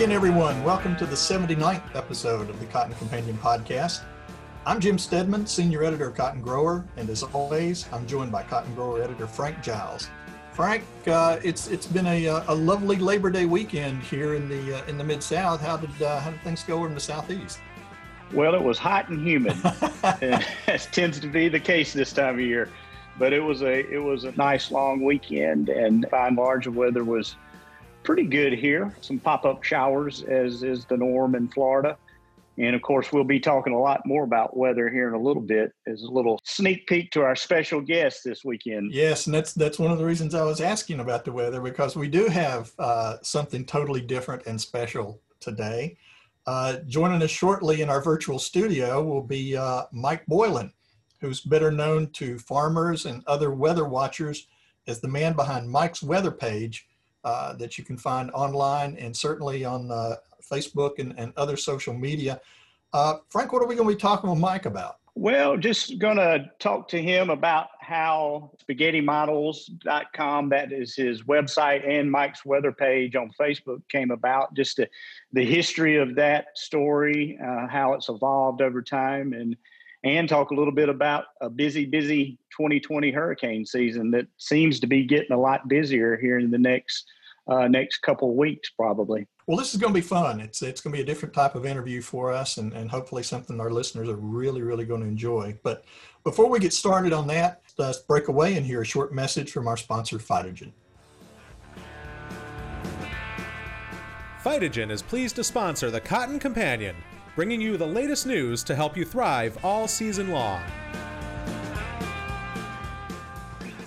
again, everyone. Welcome to the 79th episode of the Cotton Companion Podcast. I'm Jim Steadman, Senior Editor of Cotton Grower, and as always, I'm joined by Cotton Grower Editor Frank Giles. Frank, it's been a lovely Labor Day weekend here in the Mid-South. How did things go in the Southeast? Well, it was hot and humid, and as tends to be the case this time of year. But it was a nice long weekend, and by and large, the weather was pretty good here. Some pop-up showers, as is the norm in Florida. And of course, we'll be talking a lot more about weather here in a little bit as a little sneak peek to our special guest this weekend. Yes, and that's one of the reasons I was asking about the weather, because we do have something totally different and special today. Joining us shortly in our virtual studio will be Mike Boylan, who's better known to farmers and other weather watchers as the man behind Mike's Weather Page that you can find online and certainly on Facebook and other social media. Frank, what are we going to be talking with Mike about? Well, just going to talk to him about how spaghettimodels.com, that is his website, and Mike's Weather Page on Facebook came about, just the history of that story, how it's evolved over time, and talk a little bit about a busy 2020 hurricane season that seems to be getting a lot busier here in the next couple of weeks, probably. Well, this is going to be fun. It's going to be a different type of interview for us, and hopefully something our listeners are really, really going to enjoy. But before we get started on that, let's break away and hear a short message from our sponsor, Phytogen. Phytogen is pleased to sponsor the Cotton Companion, bringing you the latest news to help you thrive all season long.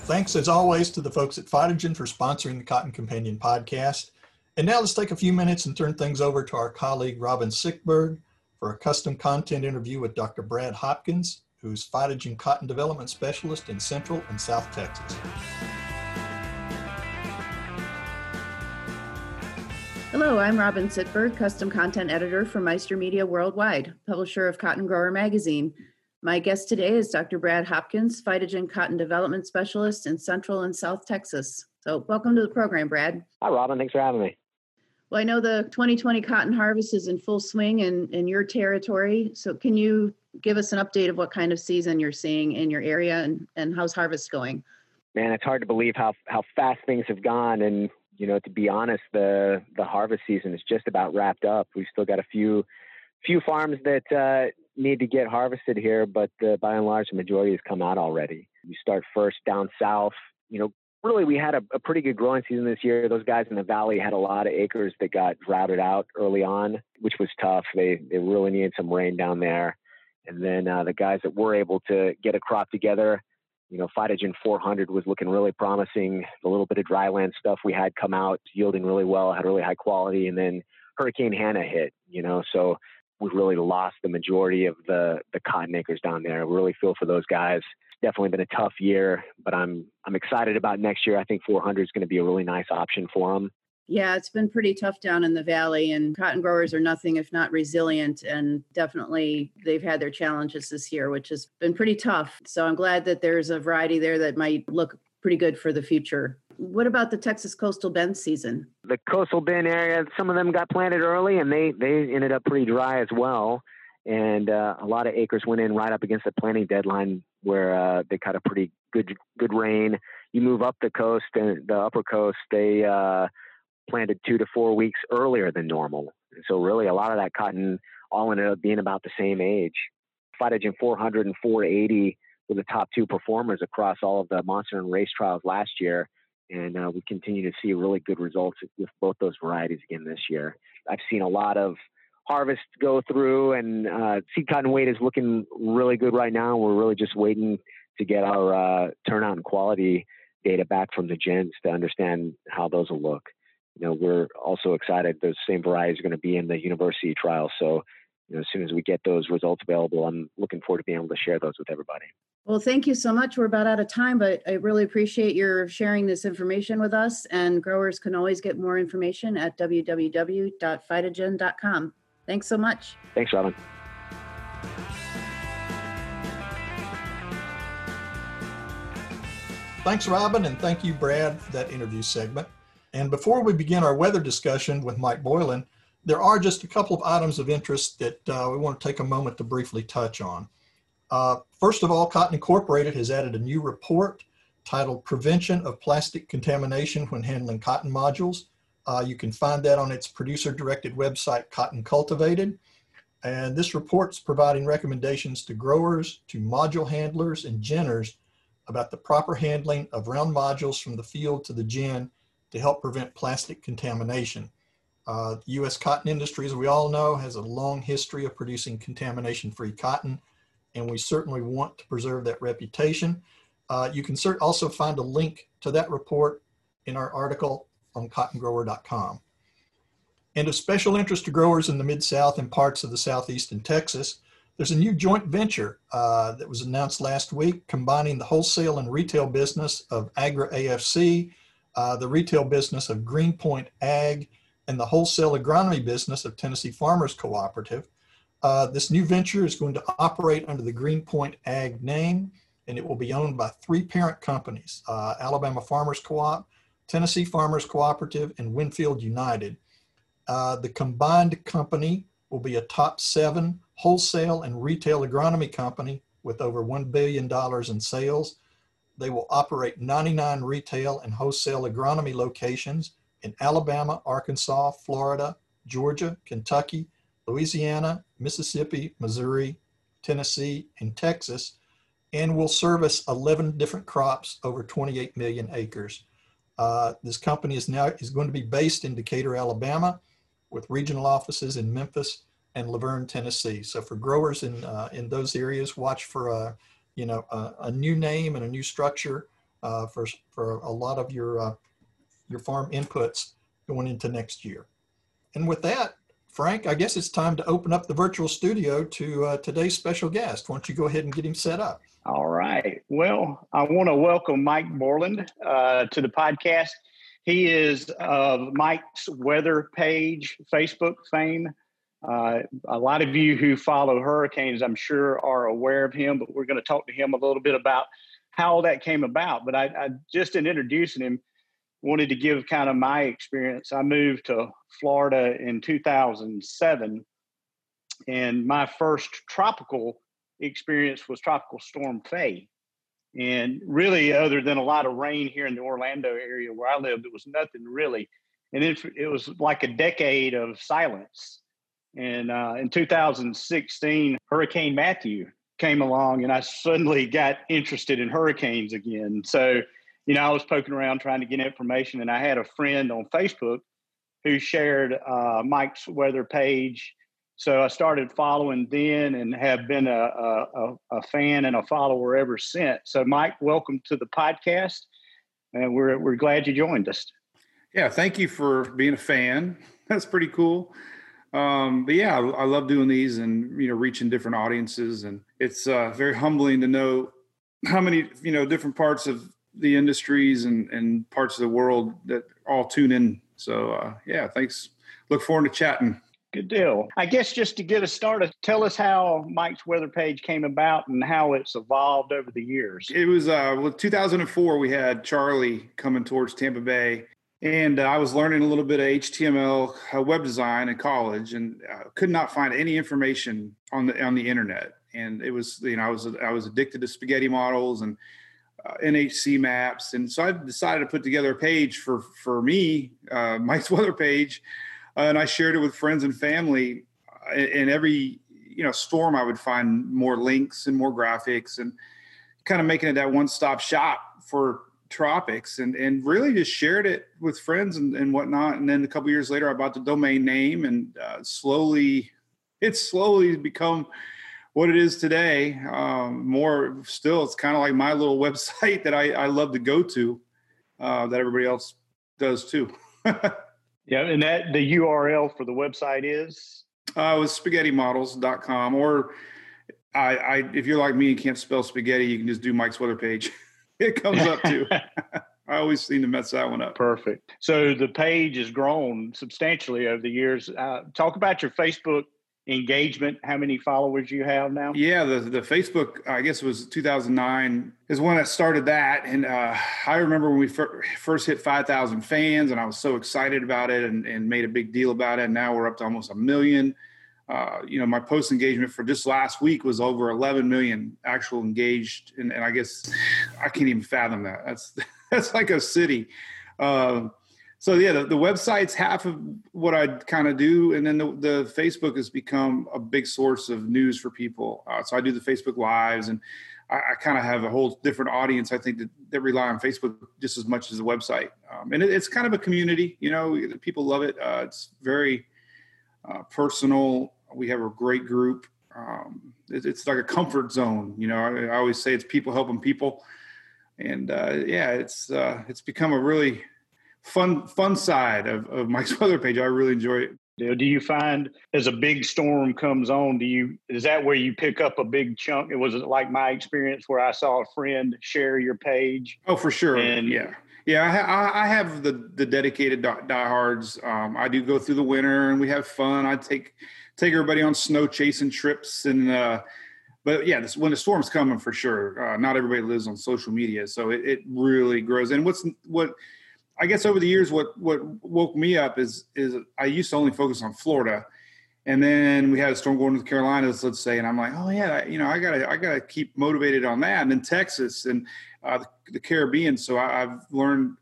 Thanks, as always, to the folks at Phytogen for sponsoring the Cotton Companion Podcast. And now let's take a few minutes and turn things over to our colleague, Robin Siceberg, for a custom content interview with Dr. Brad Hopkins, who's Phytogen Cotton Development Specialist in Central and South Texas. Hello, I'm Robin Siceberg, Custom Content Editor for Meister Media Worldwide, publisher of Cotton Grower Magazine. My guest today is Dr. Brad Hopkins, Phytogen Cotton Development Specialist in Central and South Texas. So welcome to the program, Brad. Hi, Robin. Thanks for having me. Well, I know the 2020 cotton harvest is in full swing in your territory. So can you give us an update of what kind of season you're seeing in your area, and how's harvest going? Man, it's hard to believe how fast things have gone. And, you know, to be honest, the harvest season is just about wrapped up. We've still got a few farms that need to get harvested here, but by and large, the majority has come out already. You start first down south. You know, really, we had a pretty good growing season this year. Those guys in the valley had a lot of acres that got droughted out early on, which was tough. They really needed some rain down there. And then the guys that were able to get a crop together, you know, Phytogen 400 was looking really promising. The little bit of dryland stuff we had come out yielding really well, had really high quality. And then Hurricane Hannah hit, you know, so we really lost the majority of the cotton acres down there. We really feel for those guys. Definitely been a tough year, but I'm excited about next year. I think 400 is going to be a really nice option for them. Yeah, it's been pretty tough down in the valley, and cotton growers are nothing if not resilient, and definitely they've had their challenges this year, which has been pretty tough. So I'm glad that there's a variety there that might look pretty good for the future. What about the Texas coastal bend season? The coastal bend area, some of them got planted early, and they ended up pretty dry as well. And a lot of acres went in right up against the planting deadline, where they caught a pretty good rain. You move up the coast, and the upper coast, they planted 2 to 4 weeks earlier than normal. And so really a lot of that cotton all ended up being about the same age. Phytogen 400 and 480 were the top two performers across all of the monster and race trials last year. And we continue to see really good results with both those varieties again this year. I've seen a lot of harvest go through, and seed cotton weight is looking really good right now. We're really just waiting to get our turnout and quality data back from the gens to understand how those will look. You know, we're also excited. Those same varieties are going to be in the university trial. So, you know, as soon as we get those results available, I'm looking forward to being able to share those with everybody. Well, thank you so much. We're about out of time, but I really appreciate your sharing this information with us. And growers can always get more information at www.phytogen.com. Thanks so much. Thanks, Robin. Thanks, Robin, and thank you, Brad, for that interview segment. And before we begin our weather discussion with Mike Boylan, there are just a couple of items of interest that we want to take a moment to briefly touch on. First of all, Cotton Incorporated has added a new report titled Prevention of Plastic Contamination When Handling Cotton Modules. You can find that on its producer-directed website, Cotton Cultivated. And this report's providing recommendations to growers, to module handlers, and genners about the proper handling of round modules from the field to the gin to help prevent plastic contamination. The U.S. cotton industry, as we all know, has a long history of producing contamination-free cotton, and we certainly want to preserve that reputation. You can also find a link to that report in our article on cottongrower.com. And of special interest to growers in the Mid-South and parts of the Southeast and Texas, there's a new joint venture that was announced last week, combining the wholesale and retail business of Agra AFC, the retail business of Greenpoint Ag, and the wholesale agronomy business of Tennessee Farmers Cooperative. This new venture is going to operate under the Greenpoint Ag name, and it will be owned by three parent companies, Alabama Farmers Co-op, Tennessee Farmers Cooperative, and Winfield United. The combined company will be a top 7 wholesale and retail agronomy company with over $1 billion in sales. They will operate 99 retail and wholesale agronomy locations in Alabama, Arkansas, Florida, Georgia, Kentucky, Louisiana, Mississippi, Missouri, Tennessee, and Texas, and will service 11 different crops over 28 million acres. This company is going to be based in Decatur, Alabama, with regional offices in Memphis and Laverne, Tennessee. So for growers in those areas, watch for a new name and a new structure for a lot of your farm inputs going into next year. And with that, Frank, I guess it's time to open up the virtual studio to today's special guest. Why don't you go ahead and get him set up? All right. Well, I want to welcome Mike Boylan to the podcast. He is of Mike's Weather Page Facebook fame. A lot of you who follow hurricanes, I'm sure, are aware of him, but we're going to talk to him a little bit about how all that came about. But I just in introducing him, wanted to give kind of my experience. I moved to Florida in 2007, and my first tropical experience was Tropical Storm Faye. And really, other than a lot of rain here in the Orlando area where I lived, it was nothing really. And it was like a decade of silence. And in 2016, Hurricane Matthew came along, and I suddenly got interested in hurricanes again. So, you know, I was poking around trying to get information, and I had a friend on Facebook who shared Mike's Weather Page. So I started following then and have been a fan and a follower ever since. So, Mike, welcome to the podcast, and we're glad you joined us. Yeah, thank you for being a fan. That's pretty cool. But yeah, I love doing these and, you know, reaching different audiences, and it's very humbling to know how many, you know, different parts of the industries and parts of the world that all tune in. So yeah, thanks. Look forward to chatting. Good deal. I guess just to get us started, tell us how Mike's Weather Page came about and how it's evolved over the years. It was well, 2004, we had Charlie coming towards Tampa Bay, and I was learning a little bit of HTML web design in college, and could not find any information on the internet. And it was, you know, I was addicted to spaghetti models and NHC maps. And so I decided to put together a page for me, Mike's Weather Page, and I shared it with friends and family. And every, you know, storm, I would find more links and more graphics, and kind of making it that one-stop shop for tropics, and really just shared it with friends and whatnot. And then a couple years later, I bought the domain name, and it's slowly become what it is today. More still, it's kind of like my little website that I love to go to, that everybody else does too. Yeah, and that the URL for the website is? It was spaghettimodels.com, or I if you're like me and can't spell spaghetti, you can just do Mike's Weather Page. It comes up too. I always seem to mess that one up. Perfect. So the page has grown substantially over the years. Talk about your Facebook engagement, how many followers you have now? Yeah, the Facebook, I guess it was 2009 is when I started that. And I remember when we first hit 5,000 fans, and I was so excited about it and made a big deal about it. And now we're up to almost 1 million. You know, my post engagement for just last week was over 11 million actual engaged. And I guess I can't even fathom that. That's like a city. So yeah, the website's half of what I kind of do. And then the Facebook has become a big source of news for people. So I do the Facebook Lives, and I kind of have a whole different audience, I think, that rely on Facebook just as much as the website. And it's kind of a community, you know, people love it. It's very personal. We have a great group. It's like a comfort zone. You know, I always say it's people helping people. And yeah, it's become a really fun side of Mike's Weather Page. I really enjoy it. Do you find as a big storm comes on, is that where you pick up a big chunk? Was it like my experience where I saw a friend share your page? Oh, for sure. And yeah. I have the dedicated diehards. I do go through the winter and we have fun. I take everybody on snow chasing trips and, but yeah, when the storm's coming, for sure, not everybody lives on social media, so it really grows. And what I guess over the years, what woke me up is I used to only focus on Florida, and then we had a storm going to the Carolinas, let's say, and I'm like, oh yeah, you know, I gotta keep motivated on that, and then Texas and the Caribbean. So I've learned,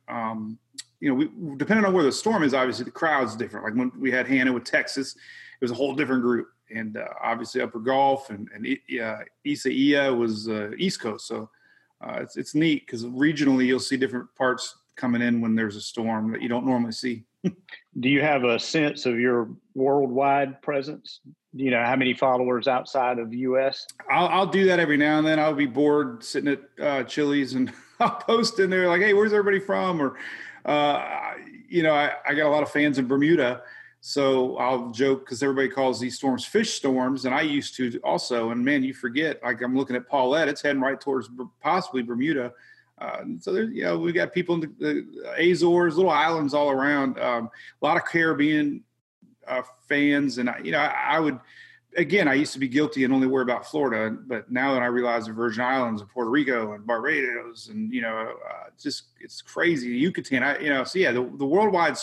you know, depending on where the storm is, obviously the crowd's different. Like when we had Hannah with Texas, it was a whole different group. And obviously Upper Gulf and Isaiah was East Coast. So it's neat because regionally you'll see different parts coming in when there's a storm that you don't normally see. Do you have a sense of your worldwide presence? You know, how many followers outside of the U.S.? I'll do that every now and then. I'll be bored sitting at Chili's and I'll post in there like, hey, where's everybody from? Or, you know, I got a lot of fans in Bermuda. So I'll joke because everybody calls these storms fish storms, and I used to also. And man, you forget. Like I'm looking at Paulette; it's heading right towards possibly Bermuda. So there's, you know, we got people in the Azores, little islands all around. A lot of Caribbean fans, and I would. Again, I used to be guilty and only worry about Florida, but now that I realize the Virgin Islands and Puerto Rico and Barbados and, you know, just it's crazy. Yucatan, so yeah, the worldwide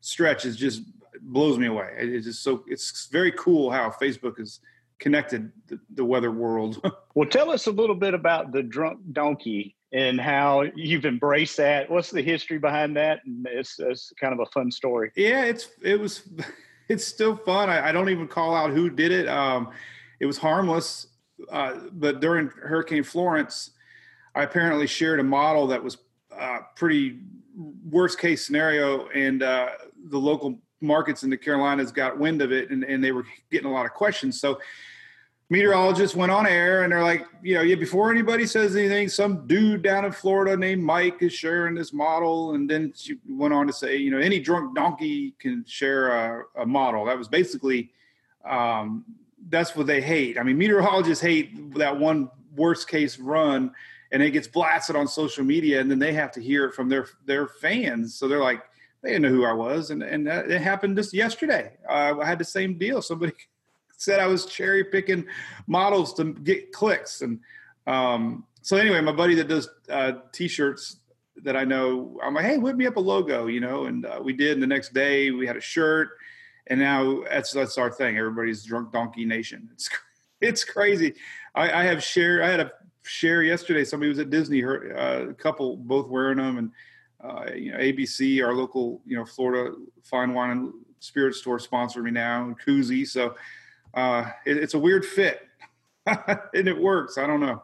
stretch is just blows me away. It's just it's very cool how Facebook has connected the weather world. Well, tell us a little bit about the Drunk Donkey and how you've embraced that. What's the history behind that? And it's kind of a fun story. Yeah, it was. It's still fun. I don't even call out who did it. It was harmless. But during Hurricane Florence, I apparently shared a model that was pretty worst case scenario. And the local markets in the Carolinas got wind of it, and they were getting a lot of questions. So meteorologists went on air and they're like, before anybody says anything, some dude down in Florida named Mike is sharing this model. And then she went on to say, any drunk donkey can share a model. That was basically, that's what they hate. I mean, meteorologists hate that one worst case run, and it gets blasted on social media, and then they have to hear it from their fans. So they're like, they didn't know who I was. And that, it happened just yesterday. I had the same deal. Somebody said I was cherry picking models to get clicks. And so anyway, my buddy that does t-shirts that I know, I'm like, hey, whip me up a logo, and we did. And the next day we had a shirt, and now that's our thing. Everybody's Drunk Donkey Nation. It's crazy. I had a share yesterday. Somebody was at Disney, a couple, both wearing them. And, ABC, our local, Florida fine wine and spirit store sponsored me now, and Koozie. So, it's a weird fit and it works. I don't know.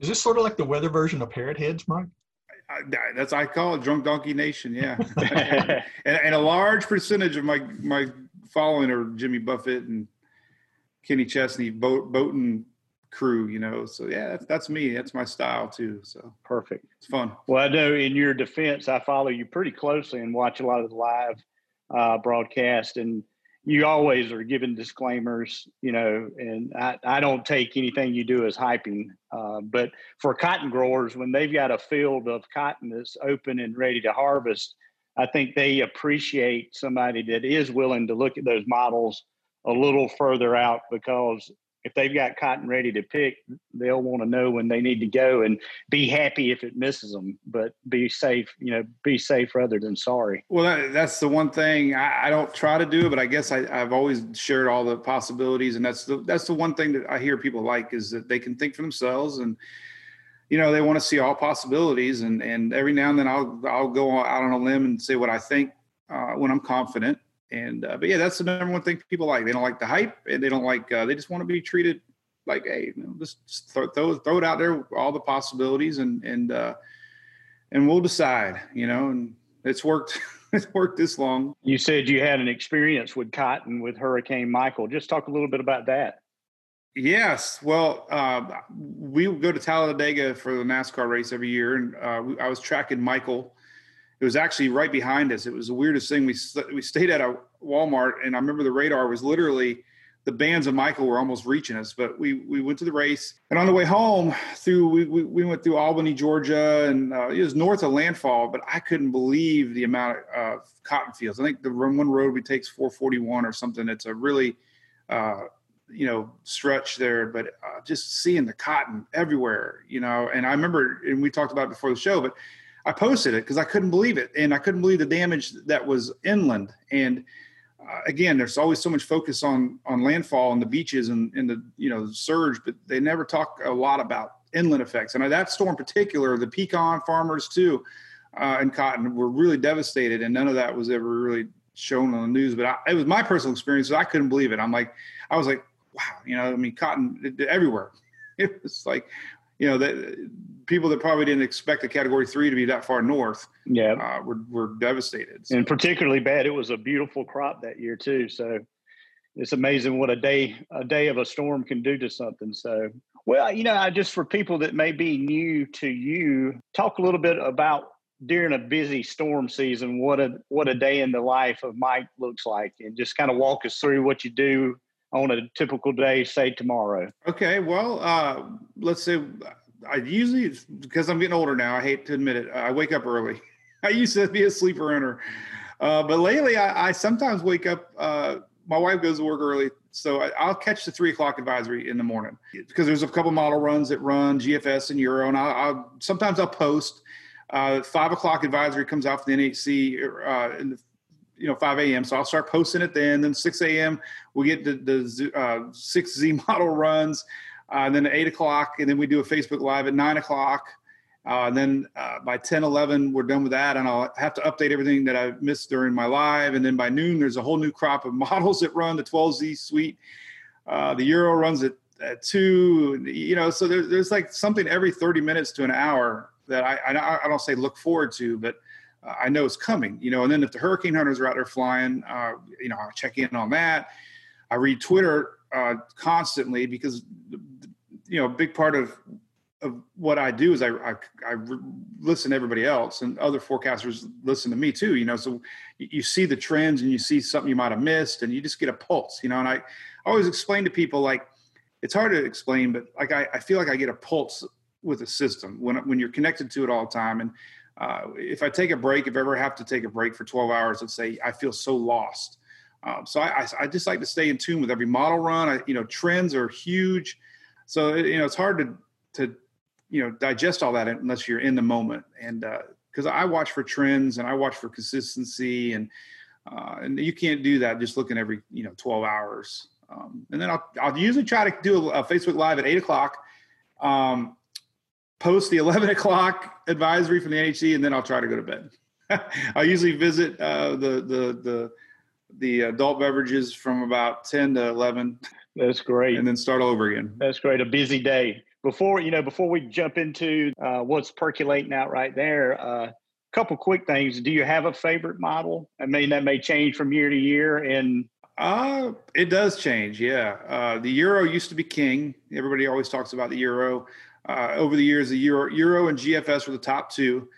Is this sort of like the weather version of Parrot Heads, Mike? I call it Drunk Donkey Nation. Yeah. and a large percentage of my following are Jimmy Buffett and Kenny Chesney, Boatin' crew, so yeah, that's me. That's my style too. So perfect. It's fun. Well, I know in your defense, I follow you pretty closely and watch a lot of the live broadcast, and you always are giving disclaimers, and I don't take anything you do as hyping. But for cotton growers, when they've got a field of cotton that's open and ready to harvest, I think they appreciate somebody that is willing to look at those models a little further out, because if they've got cotton ready to pick, they'll want to know when they need to go and be happy if it misses them, but be safe, you know, be safe rather than sorry. Well, that's the one thing I don't try to do, but I guess I've always shared all the possibilities. And that's the one thing that I hear people like, is that they can think for themselves, and, you know, they want to see all possibilities. And every now and then I'll go out on a limb and say what I think when I'm confident. And, but yeah, that's the number one thing people like. They don't like the hype, and they don't like, they just want to be treated like, hey, you know, just throw it out there, all the possibilities, and we'll decide, you know, and it's worked. It's worked this long. You said you had an experience with cotton with Hurricane Michael. Just talk a little bit about that. Yes. Well, we would go to Talladega for the NASCAR race every year. And, I was tracking Michael. It was actually right behind us. It was the weirdest thing. We stayed at a Walmart, and I remember the radar was literally, the bands of Michael were almost reaching us, but we went to the race. And on the way home we went through Albany, Georgia, and it was north of landfall, but I couldn't believe the amount of cotton fields. I think the one road we take is 441 or something. It's a really, you know, stretch there, but just seeing the cotton everywhere, you know, and I remember, and we talked about it before the show, but I posted it because I couldn't believe it. And I couldn't believe the damage that was inland. And again, there's always so much focus on landfall and the beaches and the, you know, the surge, but they never talk a lot about inland effects. And that storm in particular, the pecan farmers too, and cotton were really devastated. And none of that was ever really shown on the news, but it was my personal experience. So I couldn't believe it. I was like, wow, you know, I mean, cotton everywhere. It was like, you know, that people that probably didn't expect a Category 3 to be that far north, yeah, were devastated. So. And particularly bad, it was a beautiful crop that year too. So it's amazing what a day of a storm can do to something. So, well, you know, I just, for people that may be new to you, talk a little bit about during a busy storm season, what a day in the life of Mike looks like, and just kind of walk us through what you do on a typical day, say tomorrow. Okay, well, let's say I usually, because I'm getting older now, I hate to admit it, I wake up early. I used to be a sleeper owner, but lately I sometimes wake up, my wife goes to work early, so I'll catch the 3 o'clock advisory in the morning, because there's a couple model runs that run, GFS and Euro, and sometimes I'll post. 5 o'clock advisory comes out for the NHC in the, you know, 5 a.m. So I'll start posting it then. Then 6 a.m. we get the 6Z model runs, and then 8 o'clock, and then we do a Facebook Live at 9 o'clock. And then by 10, 11, we're done with that, and I'll have to update everything that I missed during my live. And then by noon, there's a whole new crop of models that run the 12Z suite. The Euro runs at 2. You know, so there's like something every 30 minutes to an hour that I don't say look forward to, but I know it's coming, you know. And then if the hurricane hunters are out there flying, you know, I check in on that. I read Twitter constantly, because, you know, a big part of what I do is I listen to everybody else, and other forecasters listen to me too, you know. So you see the trends, and you see something you might have missed, and you just get a pulse, you know. And I always explain to people, like, it's hard to explain, but like I feel like I get a pulse with a system when you're connected to it all the time. And if I take a break, if I ever have to take a break for 12 hours, let's say, I feel so lost. So I just like to stay in tune with every model run. You know, trends are huge. So, you know, it's hard to, you know, digest all that unless you're in the moment. And because I watch for trends, and I watch for consistency, and you can't do that just looking every, you know, 12 hours. And then I'll usually try to do a Facebook Live at 8 o'clock. Post the 11 o'clock advisory from the NHC, and then I'll try to go to bed. I usually visit the adult beverages from about 10 to 11. That's great. And then start all over again. That's great. A busy day. Before we jump into what's percolating out right there, couple quick things. Do you have a favorite model? I mean, that may change from year to year. And it does change. Yeah. The Euro used to be king. Everybody always talks about the Euro. Over the years, the Euro and GFS were the top two.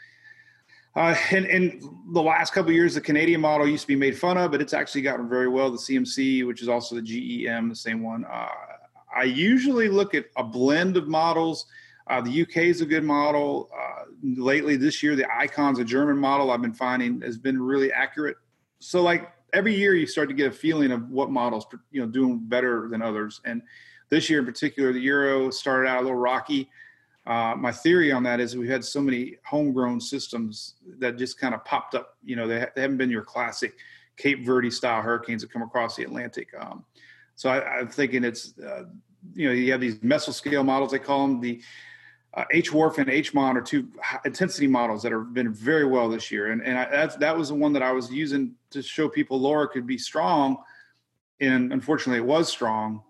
And the last couple of years, the Canadian model used to be made fun of, but it's actually gotten very well. The CMC, which is also the GEM, the same one. I usually look at a blend of models. The UK is a good model. Lately this year, the Icon's, a German model I've been finding, has been really accurate. So like every year you start to get a feeling of what models, you know, doing better than others. And this year in particular, the Euro started out a little rocky. My theory on that is we've had so many homegrown systems that just kind of popped up. You know, they haven't been your classic Cape Verde style hurricanes that come across the Atlantic. So I'm thinking it's, you know, you have these mesoscale models, they call them. The HWRF and H-Mon are two intensity models that have been very well this year. And that was the one that I was using to show people Laura could be strong. And unfortunately, it was strong.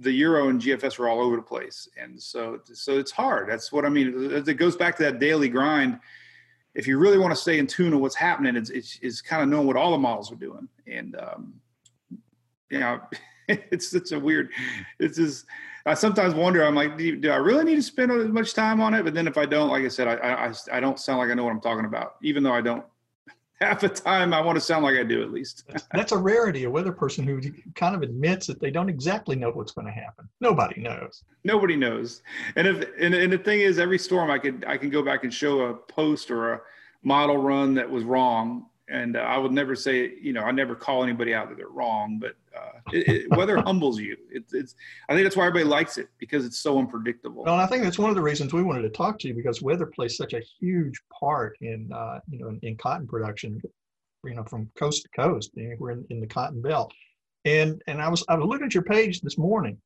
The Euro and GFS were all over the place. And so it's hard. That's what I mean. It goes back to that daily grind. If you really want to stay in tune with what's happening, it's kind of knowing what all the models are doing. And, you know, it's such a weird, it's just, I sometimes wonder, I'm like, do I really need to spend as much time on it? But then if I don't, like I said, I don't sound like I know what I'm talking about, even though I don't. Half the time, I want to sound like I do, at least. That's a rarity, a weather person who kind of admits that they don't exactly know what's going to happen. Nobody knows. Nobody knows. And the thing is, every storm, I can go back and show a post or a model run that was wrong. And I would never say, you know, I never call anybody out that they're wrong. But weather humbles you. I think that's why everybody likes it, because it's so unpredictable. Well, and I think that's one of the reasons we wanted to talk to you, because weather plays such a huge part in, you know, in cotton production, you know, from coast to coast. You know, we're in the Cotton Belt, and I was looking at your page this morning.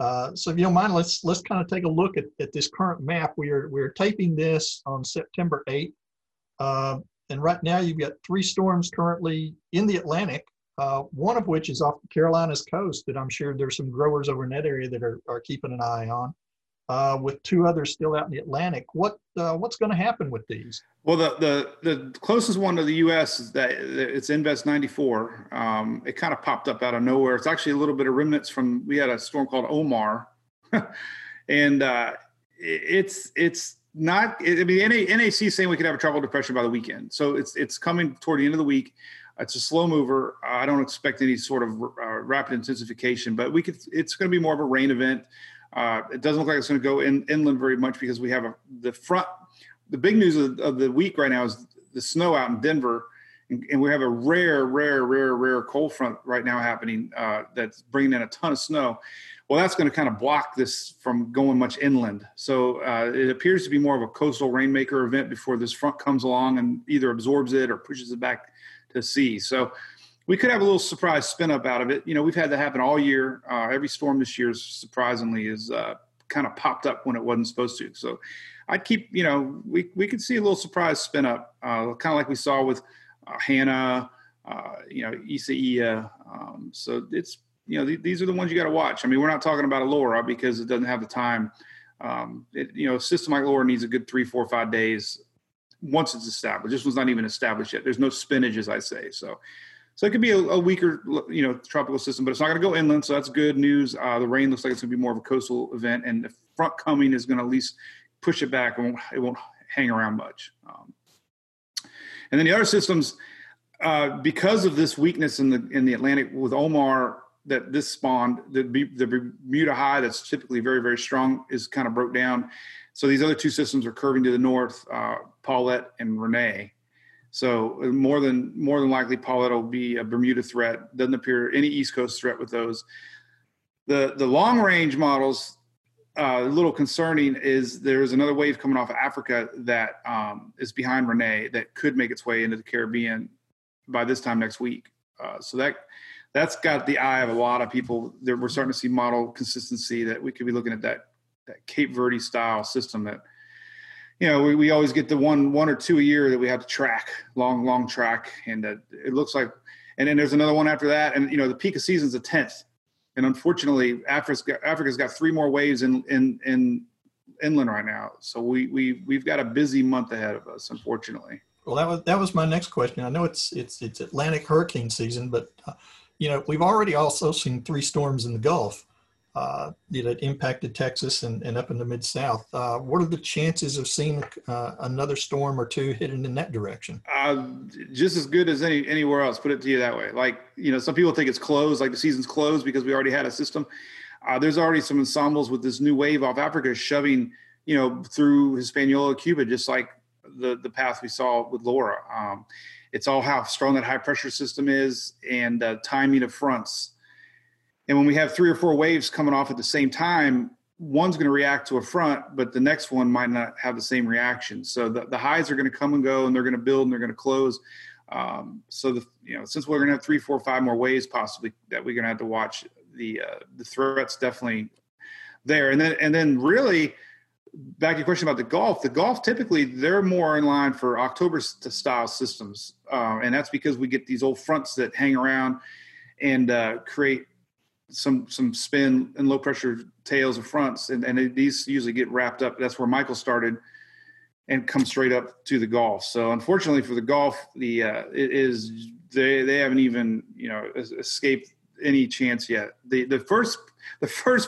So if you don't mind, let's kind of take a look at this current map. We're taping this on September 8th. And right now you've got three storms currently in the Atlantic, one of which is off the Carolinas coast that I'm sure there's some growers over in that area that are keeping an eye on, with two others still out in the Atlantic. What's going to happen with these? Well, the closest one to the U.S. is that it's Invest 94. It kind of popped up out of nowhere. It's actually a little bit of remnants from, we had a storm called Omar. And it's not, I mean, NHC is saying we could have a tropical depression by the weekend. So it's coming toward the end of the week. It's a slow mover. I don't expect any sort of rapid intensification, but it's going to be more of a rain event. It doesn't look like it's going to go inland very much, because we have the big news of the week right now is the snow out in Denver. And we have a rare cold front right now happening that's bringing in a ton of snow. Well, that's going to kind of block this from going much inland. So it appears to be more of a coastal rainmaker event before this front comes along and either absorbs it or pushes it back to sea. So we could have a little surprise spin up out of it. You know, we've had that happen all year. Every storm this year, surprisingly, is kind of popped up when it wasn't supposed to. So I'd keep, you know, we could see a little surprise spin up, kind of like we saw with Hannah, you know, Isaiah. So it's, you know, these are the ones you got to watch. I mean, we're not talking about a Laura because it doesn't have the time. You know, a system like Laura needs a good 3, 4, 5 days once it's established. This one's not even established yet. There's no spinach, as I say. So it could be a weaker, you know, tropical system, but it's not going to go inland. So that's good news. The rain looks like it's going to be more of a coastal event, and the front coming is going to at least push it back. It won't hang around much. And then the other systems, because of this weakness in the Atlantic with Omar that this spawned, the Bermuda High that's typically very, very strong is kind of broke down. So these other two systems are curving to the north, Paulette and Renee. So more than likely, Paulette will be a Bermuda threat. Doesn't appear any East Coast threat with those. The long range models, a little concerning, is there is another wave coming off of Africa that is behind Renee that could make its way into the Caribbean by this time next week. So that's got the eye of a lot of people. We're starting to see model consistency that we could be looking at that Cape Verde style system that, you know, we always get the one or two a year that we have to track, long track. And that it looks like, and then there's another one after that. And, you know, the peak of season's the 10th. And unfortunately, Africa's got three more waves in inland right now. So we've got a busy month ahead of us, unfortunately. Well, that was my next question. I know it's Atlantic hurricane season, but you know, we've already also seen three storms in the Gulf that impacted Texas and up in the Mid-South. What are the chances of seeing another storm or two heading in that direction? Just as good as anywhere else, put it to you that way. Like, you know, some people think it's closed, like the season's closed because we already had a system. There's already some ensembles with this new wave off Africa shoving, you know, through Hispaniola, Cuba, just like the path we saw with Laura. It's all how strong that high pressure system is and timing of fronts. And when we have 3 or 4 waves coming off at the same time, one's going to react to a front, but the next one might not have the same reaction. So the highs are going to come and go, and they're going to build and they're going to close. So since we're going to have 3, 4, 5 more waves possibly that we're going to have to watch, the threat's definitely there. And then really, back to your question about the Gulf, typically they're more in line for October style systems. And that's because we get these old fronts that hang around and create some spin and low pressure tails of fronts. And these usually get wrapped up. That's where Michael started and come straight up to the Gulf. So unfortunately for the Gulf, they haven't even, escaped any chance yet. The first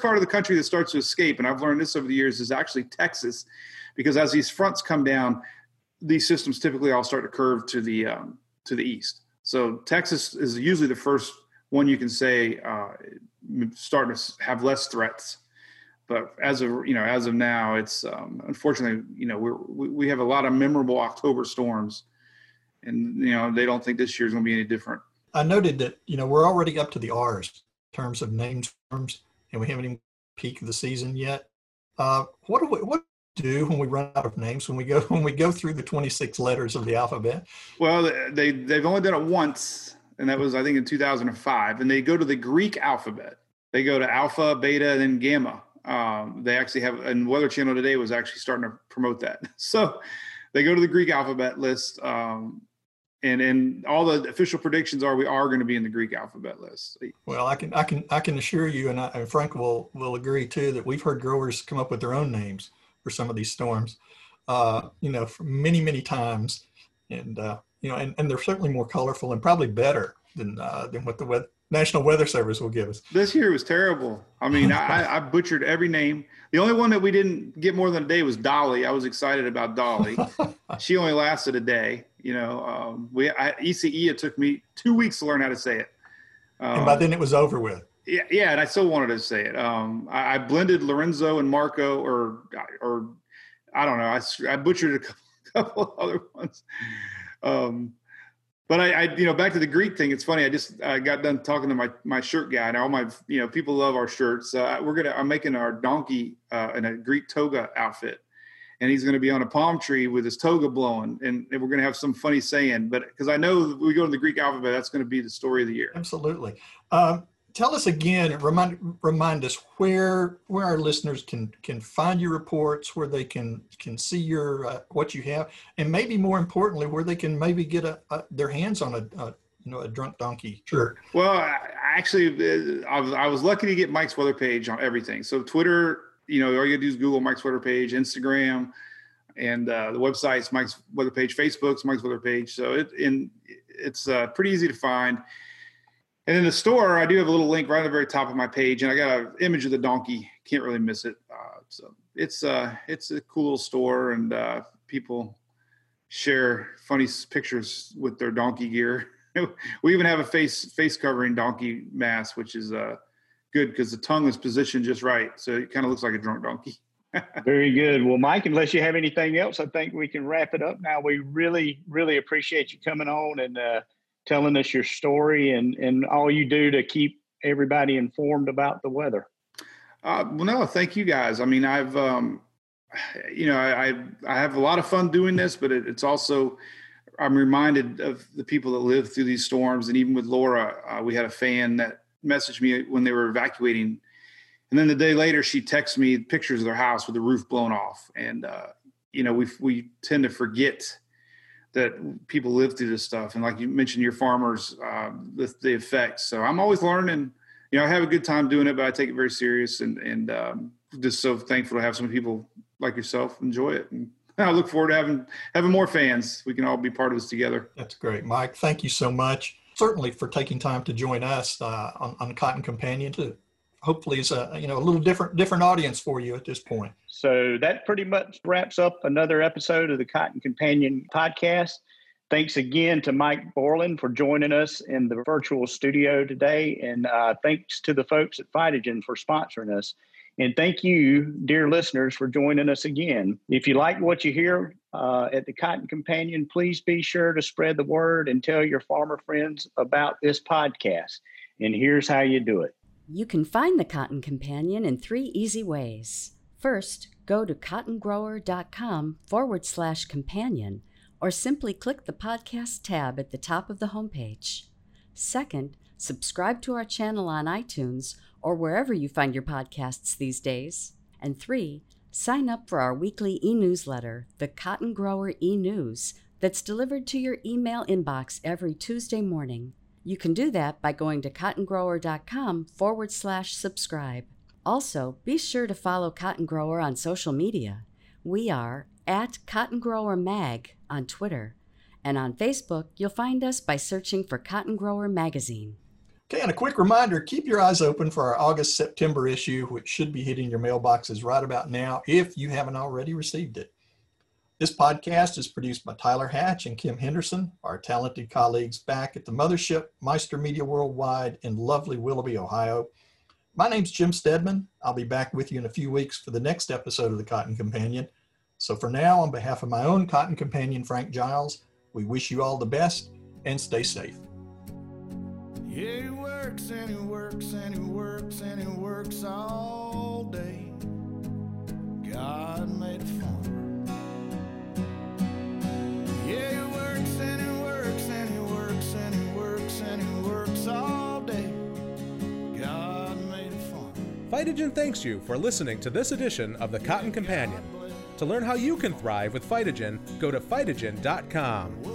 part of the country that starts to escape, and I've learned this over the years, is actually Texas, because as these fronts come down, these systems typically all start to curve to the east. So Texas is usually the first one you can say starting to have less threats. But as of now, it's unfortunately, we have a lot of memorable October storms, and they don't think this year's going to be any different. I noted that we're already up to the R's in terms of named storms, and we haven't even peaked of the season yet. What do we do when we run out of names, when we go through the 26 letters of the alphabet? Well, they've only done it once, and that was I think in 2005, and they go to the Greek alphabet. They go to alpha, beta, and then gamma. They actually have, and Weather Channel today was actually starting to promote that. So they go to the Greek alphabet list, and all the official predictions are we are going to be in the Greek alphabet list. Well, I can assure you, and Frank will agree too, that we've heard growers come up with their own names for some of these storms, for many times, and they're certainly more colorful and probably better than what the National Weather Service will give us. This year was terrible. I mean, I butchered every name. The only one that we didn't get more than a day was Dolly. I was excited about Dolly. She only lasted a day. ECE, it took me 2 weeks to learn how to say it. And by then it was over with. Yeah, and I still wanted to say it. I blended Lorenzo and Marco, or I don't know. I butchered a couple other ones. But I back to the Greek thing. It's funny. I got done talking to my shirt guy, and all my, people love our shirts. I'm making our donkey in a Greek toga outfit, and he's going to be on a palm tree with his toga blowing, and we're going to have some funny saying. But because I know we go to the Greek alphabet, that's going to be the story of the year. Absolutely. Tell us again. Remind us where our listeners can find your reports, where they can see your what you have, and maybe more importantly, where they can maybe get their hands on a Drunk Donkey shirt. Well, I was lucky to get Mike's Weather Page on everything. So Twitter, all you do is Google Mike's Weather Page, Instagram, and the website's Mike's Weather Page, Facebook's Mike's Weather Page. So it's pretty easy to find. And in the store, I do have a little link right at the very top of my page, and I got an image of the donkey. Can't really miss it. So it's a cool store, and people share funny pictures with their donkey gear. We even have a face covering donkey mask, which is good because the tongue is positioned just right, so it kind of looks like a drunk donkey. Very good. Well, Mike, unless you have anything else, I think we can wrap it up now. We really, really appreciate you coming on and telling us your story and all you do to keep everybody informed about the weather. Well, no, thank you guys. I mean, I've, I have a lot of fun doing this, but it's also, I'm reminded of the people that live through these storms. And even with Laura, we had a fan that messaged me when they were evacuating. And then the day later, she texted me pictures of their house with the roof blown off. And, we tend to forget that people live through this stuff. And like you mentioned, your farmers, the effects. So I'm always learning, I have a good time doing it, but I take it very serious and just so thankful to have so many people like yourself enjoy it. And I look forward to having more fans. We can all be part of this together. That's great, Mike. Thank you so much. Certainly for taking time to join us on Cotton Companion too. Hopefully it's a little different audience for you at this point. So that pretty much wraps up another episode of the Cotton Companion podcast. Thanks again to Mike Boylan for joining us in the virtual studio today. And thanks to the folks at Phytogen for sponsoring us. And thank you, dear listeners, for joining us again. If you like what you hear at the Cotton Companion, please be sure to spread the word and tell your farmer friends about this podcast. And here's how you do it. You can find the Cotton Companion in 3 easy ways. First, go to cottongrower.com/companion, or simply click the podcast tab at the top of the homepage. Second, subscribe to our channel on iTunes or wherever you find your podcasts these days. And 3, sign up for our weekly e-newsletter, the Cotton Grower e-News, that's delivered to your email inbox every Tuesday morning. You can do that by going to cottongrower.com/subscribe. Also, be sure to follow Cotton Grower on social media. We are at Cotton Grower Mag on Twitter. And on Facebook, you'll find us by searching for Cotton Grower Magazine. Okay, and a quick reminder, keep your eyes open for our August-September issue, which should be hitting your mailboxes right about now if you haven't already received it. This podcast is produced by Tyler Hatch and Kim Henderson, our talented colleagues back at the mothership, Meister Media Worldwide in lovely Willoughby, Ohio. My name's Jim Steadman. I'll be back with you in a few weeks for the next episode of The Cotton Companion. So for now, on behalf of my own Cotton Companion, Frank Giles, we wish you all the best and stay safe. Yeah, he works and he works and he works and he works all day. God made a farmer. Yeah, he works and he works and he works and he works and he works all day. God made a farmer. Phytogen thanks you for listening to this edition of The Cotton Companion. To learn how you can thrive with Phytogen, go to phytogen.com.